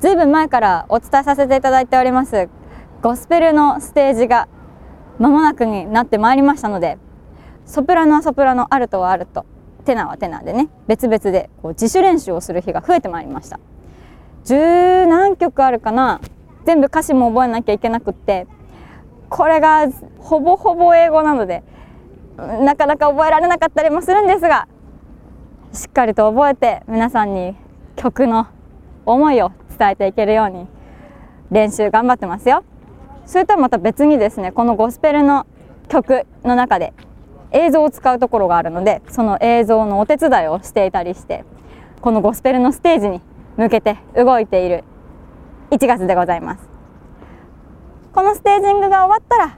ずいぶん前からお伝えさせていただいておりますゴスペルのステージが間もなくになってまいりましたので、ソプラノはソプラノ、アルトはアルト、テナーはテナーでね、別々でこう自主練習をする日が増えてまいりました。十何曲あるかな、全部歌詞も覚えなきゃいけなくって、これがほぼほぼ英語なのでなかなか覚えられなかったりもするんですが、しっかりと覚えて皆さんに曲の思いを伝えていけるように練習頑張ってますよ。それとはまた別にですね、このゴスペルの曲の中で映像を使うところがあるので、その映像のお手伝いをしていたりして、このゴスペルのステージに向けて動いている1月でございます。このステージングが終わったら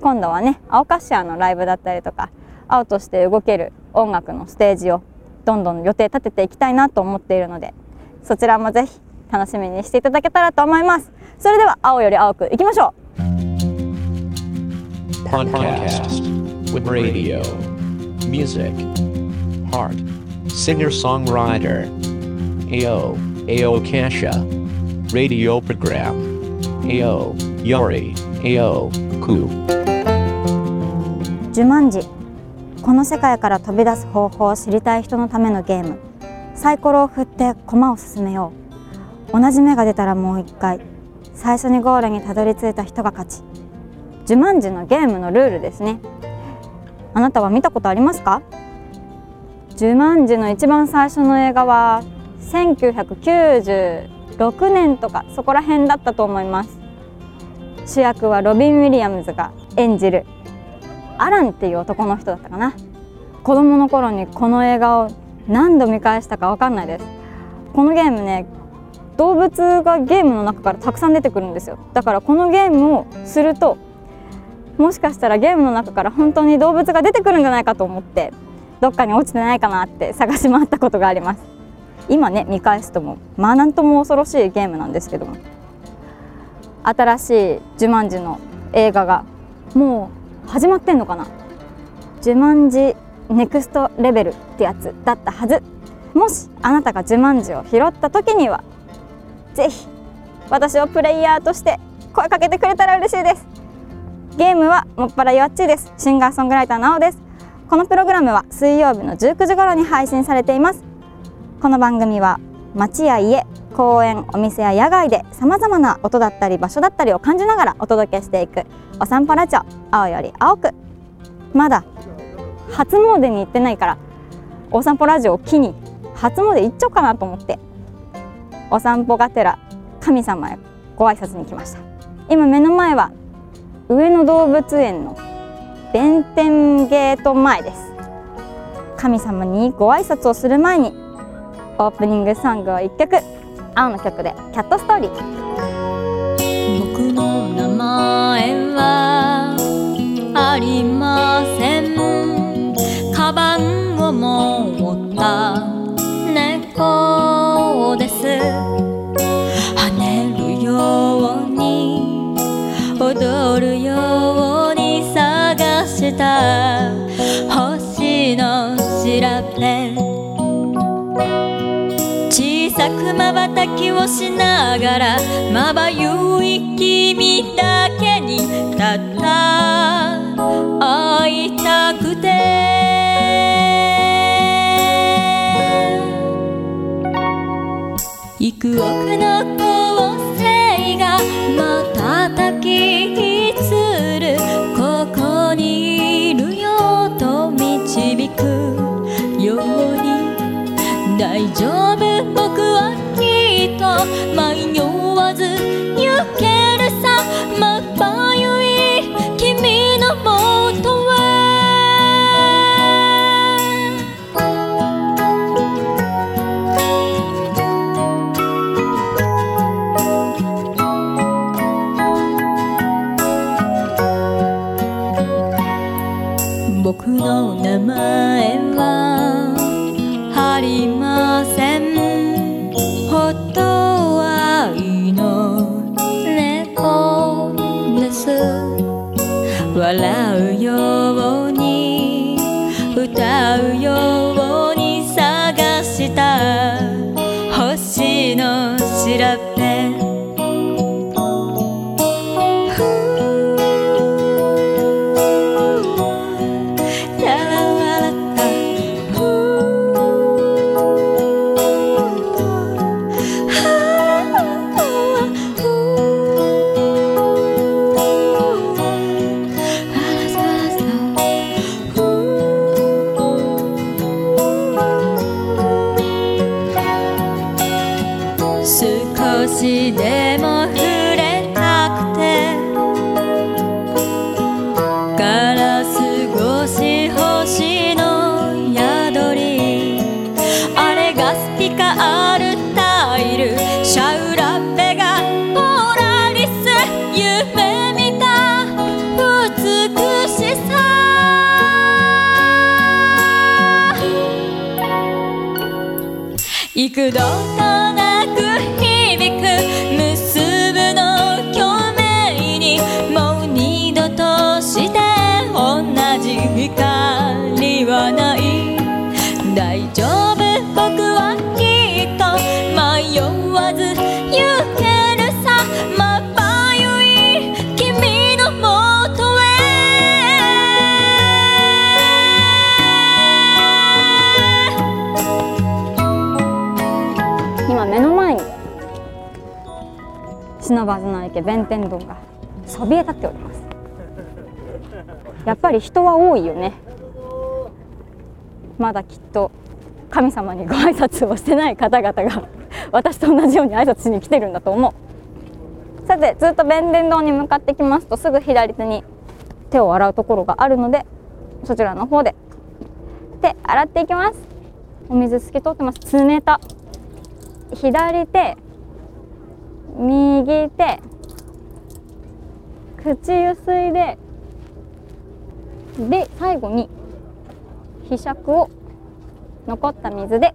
今度はね、Aocassiaのライブだったりとか、青として動ける音楽のステージをどんどん予定立てていきたいなと思っているので、そちらもぜひ楽しみにしていただけたらと思います。それでは青より青くいきましょう。ポッドキャスト with radio, music, heart, singer-songwriter, Ao, Aocassia, radio program, Ao, Yori, Ao, Ku. ジュマンジ、この世界から飛び出す方法を知りたい人のためのゲーム。サイコロを振って駒を進めよう。同じ目が出たらもう一回。最初にゴールにたどり着いた人が勝ち。ジュマンジのゲームのルールですね。あなたは見たことありますか？ジュマンジの一番最初の映画は1996年とかそこら辺だったと思います。主役はロビン・ウィリアムズが演じるアランっていう男の人だったかな。子供の頃にこの映画を何度見返したか分かんないです。このゲームね、動物がゲームの中からたくさん出てくるんですよ。だからこのゲームをするともしかしたらゲームの中から本当に動物が出てくるんじゃないかと思って、どっかに落ちてないかなって探し回ったことがあります。今ね見返すともまあなんとも恐ろしいゲームなんですけども、新しいジュマンジの映画がもう始まってんのかな。ジュマンジネクストレベルってやつだったはず。もしあなたがジュマンジを拾った時にはぜひ私をプレイヤーとして声かけてくれたら嬉しいです。ゲームはもっぱらよっちです。シンガーソングライターなおです。このプログラムは水曜日の19時頃に配信されています。この番組は街や家、公園、お店や野外でさまざまな音だったり場所だったりを感じながらお届けしていくお散歩ラジオ、青より青く。まだ初詣に行ってないからお散歩ラジオを機に初詣行っちゃおうかなと思って、お散歩がてら神様へご挨拶に来ました。今目の前は上野動物園の弁天ゲート前です。神様にご挨拶をする前にオープニングソングを1曲、青の曲でキャットストーリー。僕の名前はありません。カバンを持った猫です。跳ねるように踊るように探した星の調べ、小さく瞬きをしながらまばゆい君だけにただ会いたくて、幾億の構成が瞬き大丈夫、僕はきっと迷わず行けるさ、まばゆい君のもとへ。僕の名前はありません。本当は幾度となく響く結ぶの共鳴に、もう二度として同じ光はない。大丈夫、僕はきっと迷わず行けるさ。まばゆい君のもとへ。今目の前に不忍の池弁天堂がそびえ立っております。やっぱり人は多いよね。まだきっと神様にご挨拶をしてない方々が私と同じように挨拶しに来てるんだと思う。さて、ずっと弁天堂に向かってきますと、すぐ左手に手を洗うところがあるので、そちらの方で手洗っていきます。お水透き通ってます。冷た。左手、右手、口ゆすいで、で最後にひしゃくを残った水で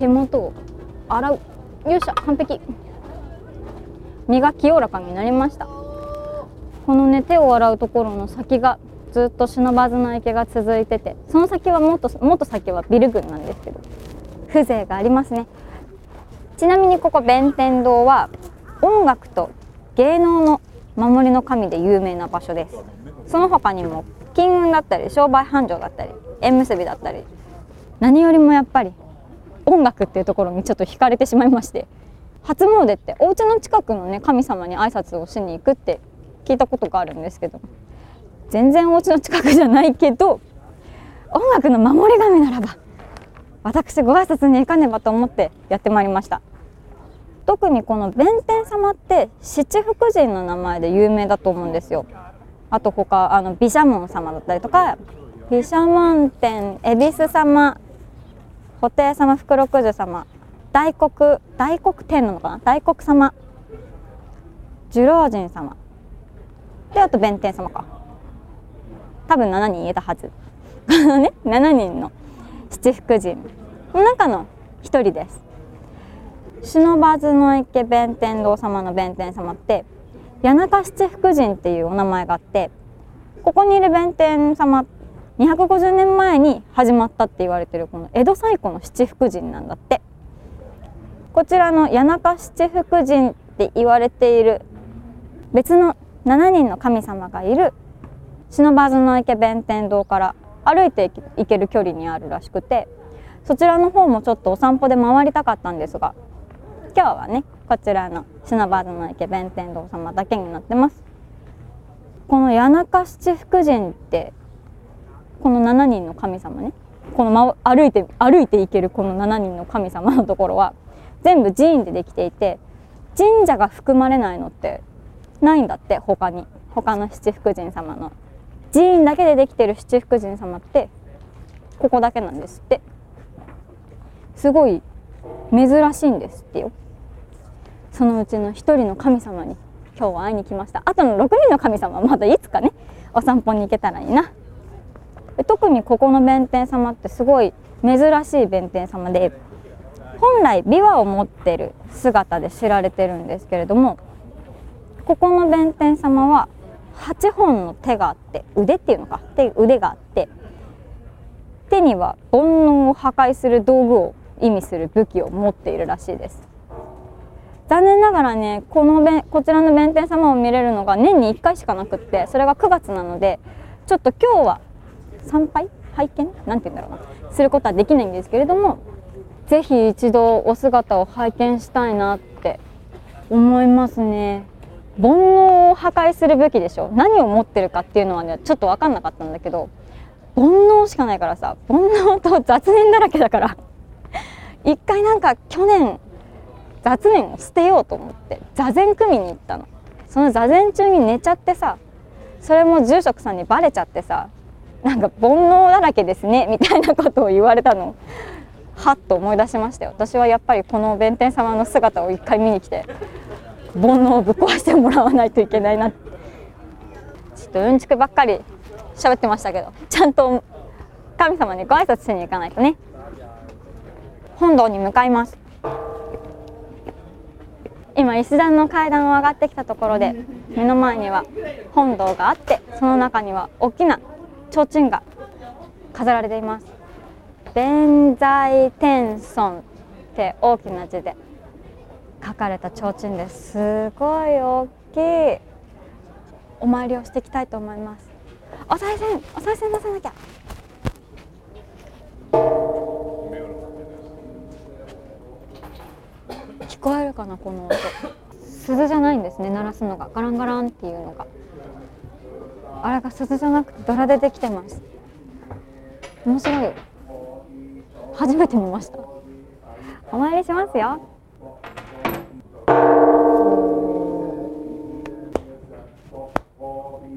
手元を洗う。よいしょ、完璧。身が清らかになりました。このね、手を洗うところの先がずっと不忍池が続いてて、その先はもっと先はビル群なんですけど、風情がありますね。ちなみにここ弁天堂は音楽と芸能の守りの神で有名な場所です。その他にも金運だったり商売繁盛だったり縁結びだったり、何よりもやっぱり音楽っていうところにちょっと惹かれてしまいまして、初詣ってお家の近くのね、神様に挨拶をしに行くって聞いたことがあるんですけど、全然お家の近くじゃないけど音楽の守り神ならば私ご挨拶に行かねばと思ってやってまいりました。特にこの弁天様って七福神の名前で有名だと思うんですよ。あと他毘沙門様だったりとか、毘沙門天、恵比寿様、布袋様、福禄寿様、大黒天なのかな、大黒様、寿老人様で、あと弁天様か、多分7人言えたはずこのね、7人の七福神の中の一人です。不忍池弁天堂様の弁天様って谷中七福神っていうお名前があって、ここにいる弁天様250年前に始まったって言われてるこの江戸最古の七福神なんだって。こちらの谷中七福神って言われている別の7人の神様がいる不忍池弁天堂から歩いて行ける距離にあるらしくて、そちらの方もちょっとお散歩で回りたかったんですが、今日はね、こちらの不忍池弁天堂様だけになってます。この谷中七福神って、この7人の神様ね、この歩いていけるこの7人の神様のところは全部寺院でできていて、神社が含まれないのってないんだって。他の七福神様の寺院だけでできてる七福神様ってここだけなんですって。すごい珍しいんですってよ。そのうちの一人の神様に今日は会いに来ました。あとの6人の神様はまたいつかね、お散歩に行けたらいいな。特にここの弁天様ってすごい珍しい弁天様で、本来琵琶を持ってる姿で知られてるんですけれども、ここの弁天様は8本の手があって、腕っていうのか、腕があって、手には煩悩を破壊する道具を意味する武器を持っているらしいです。残念ながらね、こちらの弁天様を見れるのが年に1回しかなくって、それが9月なので、ちょっと今日は参拝拝見なんて言うんだろうな、することはできないんですけれども、ぜひ一度お姿を拝見したいなって思いますね。煩悩を破壊するべきでしょ。何を持ってるかっていうのはね、ちょっと分かんなかったんだけど、煩悩しかないからさ、煩悩と雑念だらけだから一回なんか去年雑念を捨てようと思って座禅組に行ったの。その座禅中に寝ちゃってさ、それも住職さんにバレちゃってさ、なんか煩悩だらけですねみたいなことを言われたのをはっと思い出しましたよ。私はやっぱりこの弁天様の姿を一回見に来て煩悩をぶっ壊してもらわないといけないなって。ちょっとうんちくばっかり喋ってましたけど、ちゃんと神様にご挨拶しに行かないとね。本堂に向かいます。今石段の階段を上がってきたところで、目の前には本堂があって、その中には大きな提灯が飾られています。弁財天尊って大きな字で書かれた提灯です。すごい大きい。お参りをしていきたいと思います。お賽銭出さなきゃ。聞こえるかなこの音。鈴じゃないんですね、鳴らすのが。ガランガランっていうのが、あれが鈴じゃなくてドラでできてます。面白い、初めて見ました。お参りしますよ。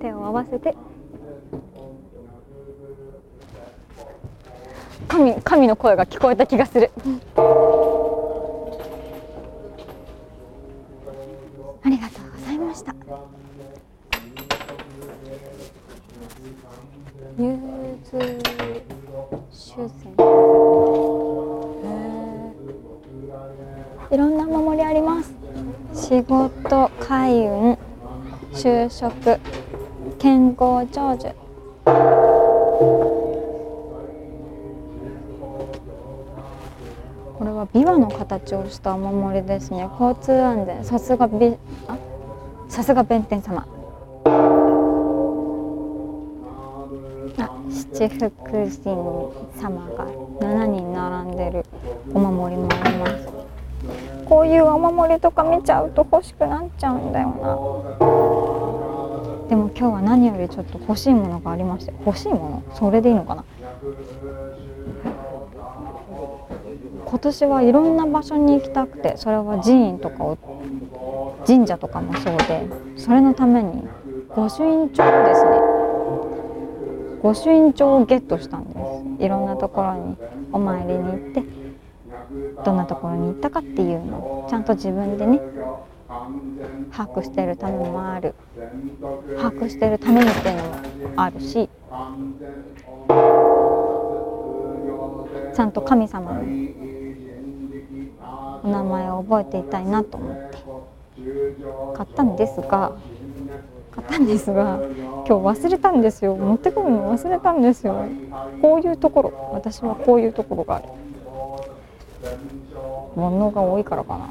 手を合わせて神の声が聞こえた気がする。ありがとうございました。融通修正、いろんなお守りあります。仕事、開運、就職、健康長寿。これは琵琶の形をしたお守りですね。交通安全、さすが弁天様。七福神様が7人並んでるお守りもあります。こういうお守りとか見ちゃうと欲しくなっちゃうんだよな。でも今日は何よりちょっと欲しいものがありまして。欲しいもの、それでいいのかな。今年はいろんな場所に行きたくて、それは寺院とか神社とかもそうで、それのために御朱印帳ですね、御朱印帳をゲットしたんです。いろんなところにお参りに行って、どんなところに行ったかっていうのをちゃんと自分でね、把握してるためもある、把握してるためにっていうのもあるし、ちゃんと神様のお名前を覚えていたいなと思って買ったんですが今日忘れたんですよ。持ってくるの忘れたんですよ。こういうところ、私はこういうところがある。物が多いからかな。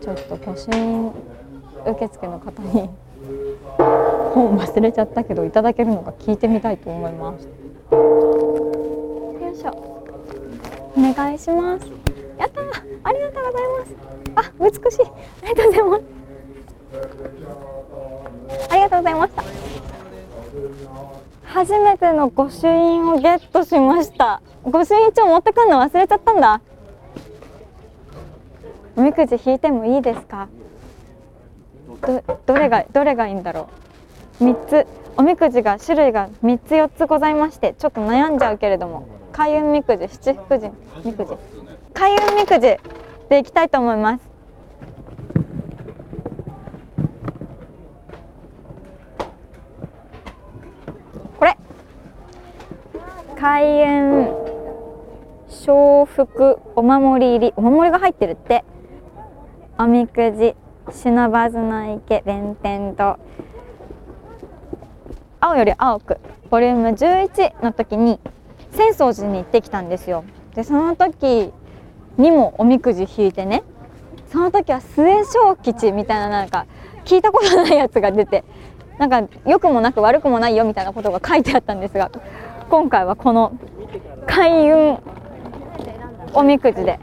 ちょっと御朱印受付の方に本忘れちゃったけどいただけるのか聞いてみたいと思います。よいしょ、お願いします。やったー、ありがとうございます。あ、美しい、ありがとうございます。ありがとうございました。初めての御朱印をゲットしました。御朱印帳持ってくるの忘れちゃったんだ。おみくじ引いてもいいですか。どれがいいんだろう。3つ、おみくじが種類が3つ4つございまして、ちょっと悩んじゃうけれども、開運みくじ、七福神みくじ、開運みくじでいきたいと思います。これ開運招福お守り入り、お守りが入ってるって。おみくじ、忍ばずの池、弁天堂、青より青くボリューム11の時に浅草寺に行ってきたんですよ。でその時にもおみくじ引いてね、その時は末小吉みたいな、なんか聞いたことないやつが出て、なんか良くもなく悪くもないよみたいなことが書いてあったんですが、今回はこの開運おみくじで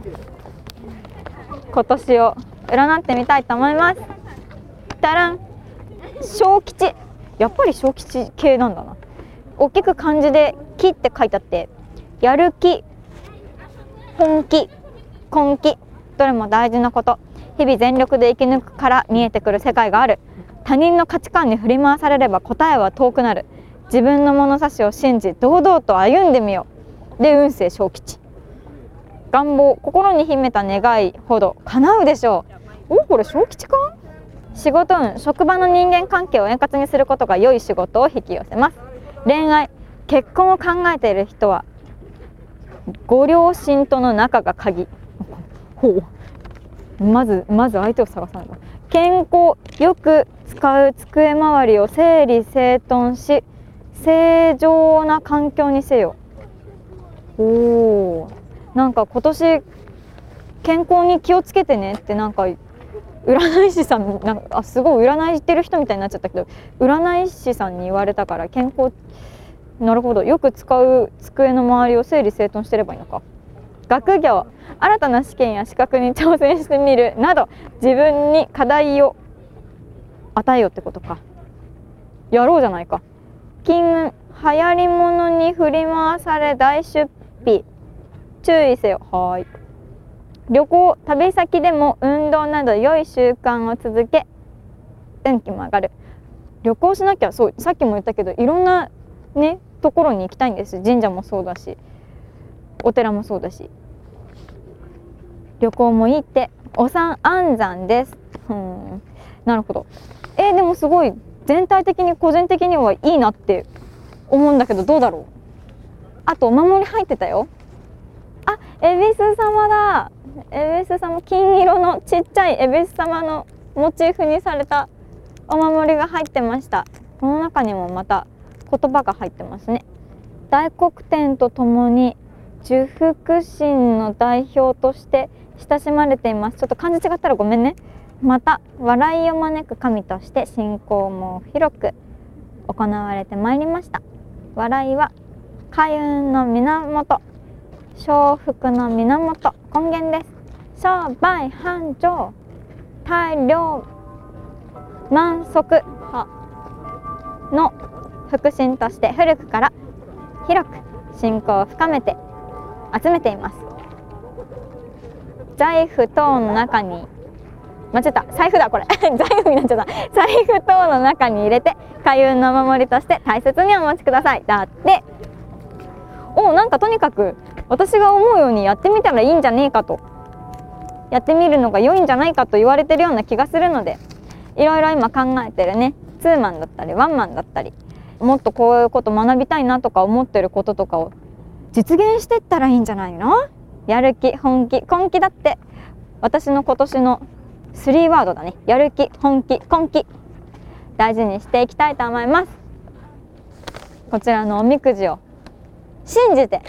今年を占ってみたいと思います。だらん、小吉、やっぱり小吉系なんだな。大きく漢字で「木」って書いてあって、やる気、本気、根気、どれも大事なこと。日々全力で生き抜くから見えてくる世界がある。他人の価値観に振り回されれば答えは遠くなる。自分の物差しを信じ堂々と歩んでみよう。で、運勢小吉、願望、心に秘めた願いほど叶うでしょう。お、これ小吉か。仕事運、職場の人間関係を円滑にすることが良い仕事を引き寄せます。恋愛、結婚を考えている人はご両親との仲が鍵。ほう、まず相手を探さないと。健康、よく使う机周りを整理整頓し、正常な環境にせよ。おー、なんか今年健康に気をつけてねって、なんか占い師さん、なんかすごい占いしてる人みたいになっちゃったけど、占い師さんに言われたから、健康、なるほど、よく使う机の周りを整理整頓してればいいのか。学業、新たな試験や資格に挑戦してみるなど、自分に課題を与えようってことか。やろうじゃないか。金運、流行り物に振り回され大出費、注意せよ。はい。旅行、旅先でも運動など良い習慣を続け、運気も上がる。旅行しなきゃ。そう、さっきも言ったけど、いろんなね、ところに行きたいんです。神社もそうだし、お寺もそうだし、旅行もいいって。お産、安産です。なるほど。でもすごい全体的に、個人的にはいいなって思うんだけど、どうだろう。あとお守り入ってたよ。あ、恵比寿様だ。恵比寿様、金色のちっちゃい恵比寿様のモチーフにされたお守りが入ってました。この中にもまた言葉が入ってますね。大黒天とともに十福神の代表として親しまれています。ちょっと漢字違ったらごめんね。また、笑いを招く神として信仰も広く行われてまいりました。笑いは開運の源、祥福の源、根源です。商売繁盛、大量満足の福神として古くから広く信仰を深めて集めています。財布等の中に、間違った、財布だこれ財布になっちゃった。財布等の中に入れて開運のお守りとして大切にお持ちください。だって。お、なんかとにかく私が思うようにやってみたらいいんじゃねえかと、やってみるのが良いんじゃないかと言われてるような気がするので、いろいろ今考えてるね。ツーマンだったりワンマンだったり、もっとこういうこと学びたいなとか思ってることとかを実現してったらいいんじゃないの。やる気、本気、根気だって。私の今年の3ワードだね。やる気、本気、根気、大事にしていきたいと思います。こちらのおみくじを信じて、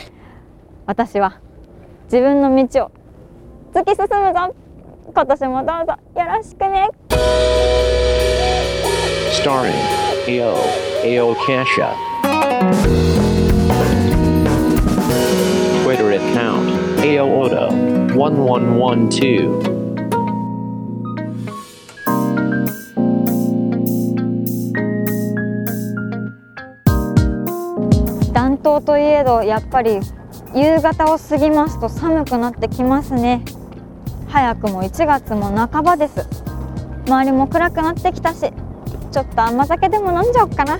私は自分の道を突き進むぞ。今年もどうぞよろしくね。Starring Aocassia. Twitter account Aoda1112.暖冬といえど、やっぱり夕方を過ぎますと寒くなってきますね。早くも1月も半ばです。周りも暗くなってきたし、ちょっと甘酒でも飲んじゃおっかな。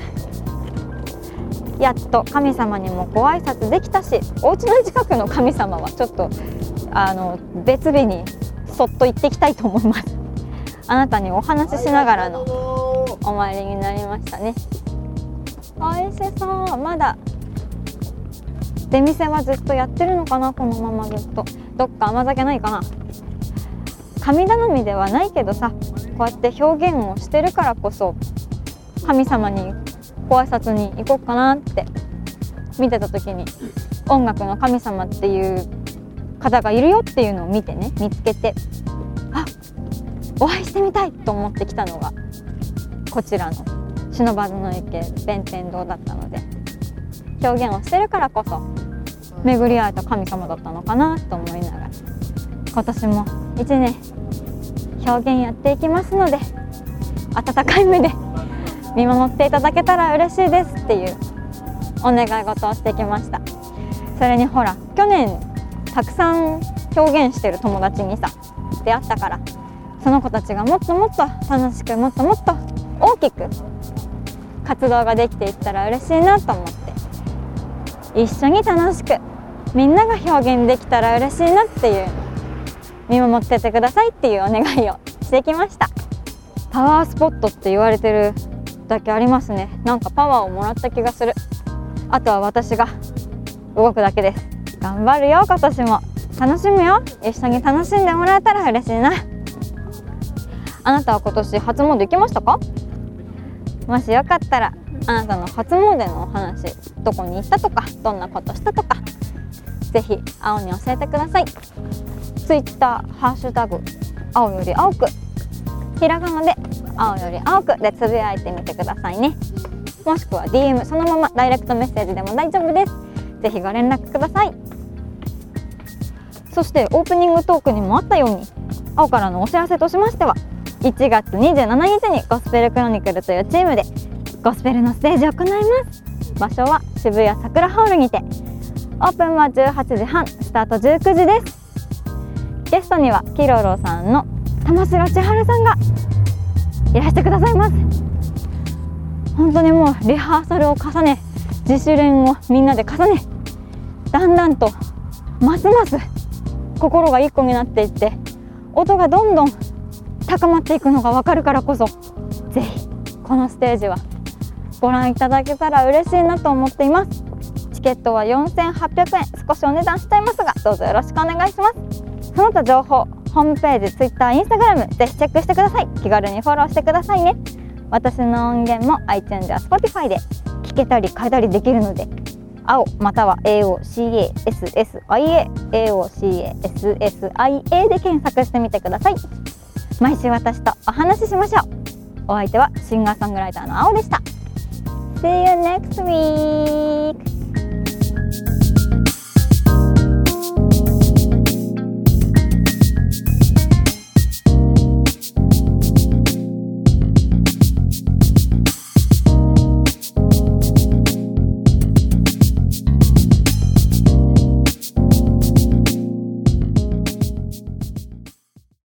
やっと神様にもご挨拶できたし、お家の近くの神様はちょっと別日にそっと行ってきたいと思います。あなたにお話ししながらのお参りになりましたね。おいしそう。まだ出店はずっとやってるのかな。このままずっとどっか甘酒ないかな。神頼みではないけどさ、こうやって表現をしてるからこそ、神様にご挨拶に行こうかなって見てた時に、音楽の神様っていう方がいるよっていうのを見てね、見つけて、あ、お会いしてみたいと思ってきたのがこちらの不忍池弁天堂だったので、表現をしてるからこそ巡り会えた神様だったのかなと思いながら、今年も1年表現やっていきますので、温かい目で見守っていただけたら嬉しいですっていうお願い事をしてきました。それにほら、去年たくさん表現してる友達にさ出会ったから、その子たちがもっともっと楽しく、もっともっと大きく活動ができていったら嬉しいなと思って、一緒に楽しくみんなが表現できたら嬉しいなっていう、見守っててくださいっていうお願いをしてきました。パワースポットって言われてるだけありますね。なんかパワーをもらった気がする。あとは私が動くだけです。頑張るよ、今年も楽しむよ、一緒に楽しんでもらえたら嬉しいな。あなたは今年初詣行きましたか？もしよかったらあなたの初詣のお話、どこに行ったとか、どんなことしたとか、ぜひ青に教えてください。ツイッター、ハッシュタグ青より青く、ひらがなで青より青くでつぶやいてみてくださいね。もしくは DM、 そのままダイレクトメッセージでも大丈夫です。ぜひご連絡ください。そしてオープニングトークにもあったように、青からのお知らせとしましては、1月27日にゴスペルクロニクルというチームでゴスペルのステージを行います。場所は渋谷桜ホールにて、オープンは18時半、スタート19時です。ゲストにはキロロさんの玉城千春さんがいらしてくださいます。本当にもうリハーサルを重ね、自主練をみんなで重ね、だんだんとますます心が一個になっていって、音がどんどん高まっていくのが分かるからこそ、ぜひこのステージはご覧いただけたら嬉しいなと思っています。チケットは4800円、少しお値段しちゃいますが、どうぞよろしくお願いします。その他情報、ホームページ、ツイッター、インスタグラム、ぜひチェックしてください。気軽にフォローしてくださいね。私の音源も iTunes や Spotify で聞けたり買えたりできるので、青または AOCASSIA、AOCASSIA で検索してみてください。毎週私とお話ししましょう。お相手はシンガーソングライターの青でした。 See you next week!